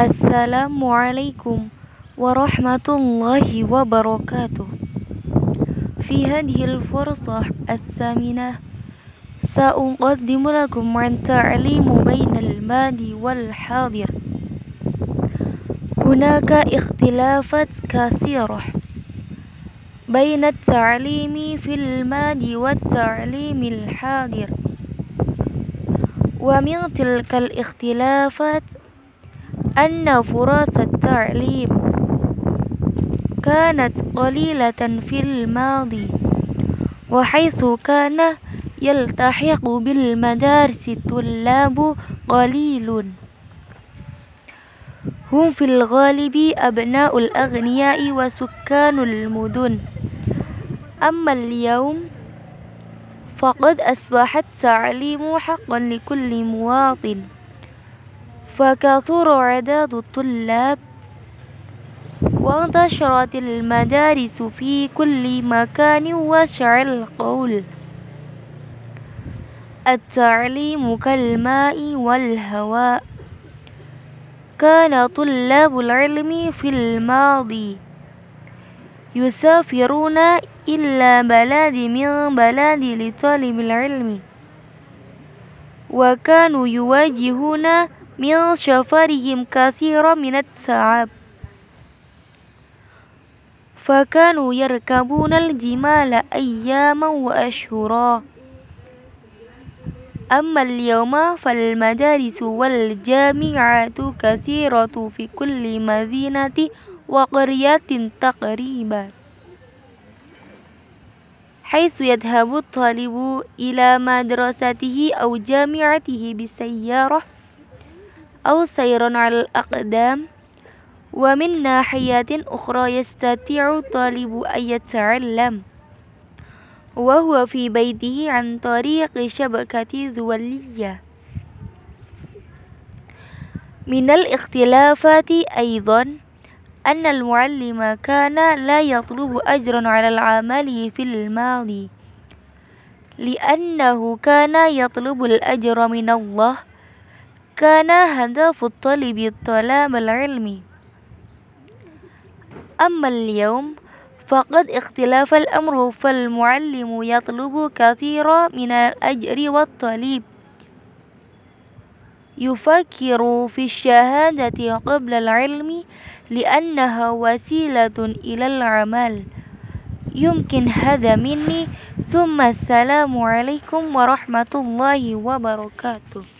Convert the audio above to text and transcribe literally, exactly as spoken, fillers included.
السلام عليكم ورحمة الله وبركاته. في هذه الفرصة الثامنة سأقدم لكم عن تعليم بين الماضي والحاضر. هناك اختلافات كثيرة بين التعليم في الماضي والتعليم الحاضر، ومن تلك الاختلافات أن فرص التعليم كانت قليلة في الماضي، وحيث كان يلتحق بالمدارس الطلاب قليل، هم في الغالب أبناء الأغنياء وسكان المدن. أما اليوم فقد أصبح التعليم حقا لكل مواطن، فكثر عدد الطلاب وانتشرت المدارس في كل مكان. وشع القول التعليم كالماء والهواء، كان طلاب العلم في الماضي يسافرون إلى بلد من بلاد لطالب العلم، وكانوا يواجهون من سفرهم كثيرا من التعب، فكانوا يركبون الجمال أياما وأشهرا. أما اليوم فالمدارس والجامعات كثيرة في كل مدينة وقرية تقريبا، حيث يذهب الطالب إلى مدرسته أو جامعته بالسيارة أو سيرا على الأقدام. ومن ناحية أخرى يستطيع الطالب أن يتعلم وهو في بيته عن طريق شبكة دولية. من الاختلافات أيضا أن المعلم كان لا يطلب أجرا على العمل في الماضي، لأنه كان يطلب الأجر من الله، كان هدف الطالب طلب العلم. أما اليوم فقد اختلف الأمر، فالمعلم يطلب كثيرا من الأجر، والطالب يفكر في الشهادة قبل العلم لأنها وسيلة إلى العمل. يمكن هذا مني، ثم السلام عليكم ورحمة الله وبركاته.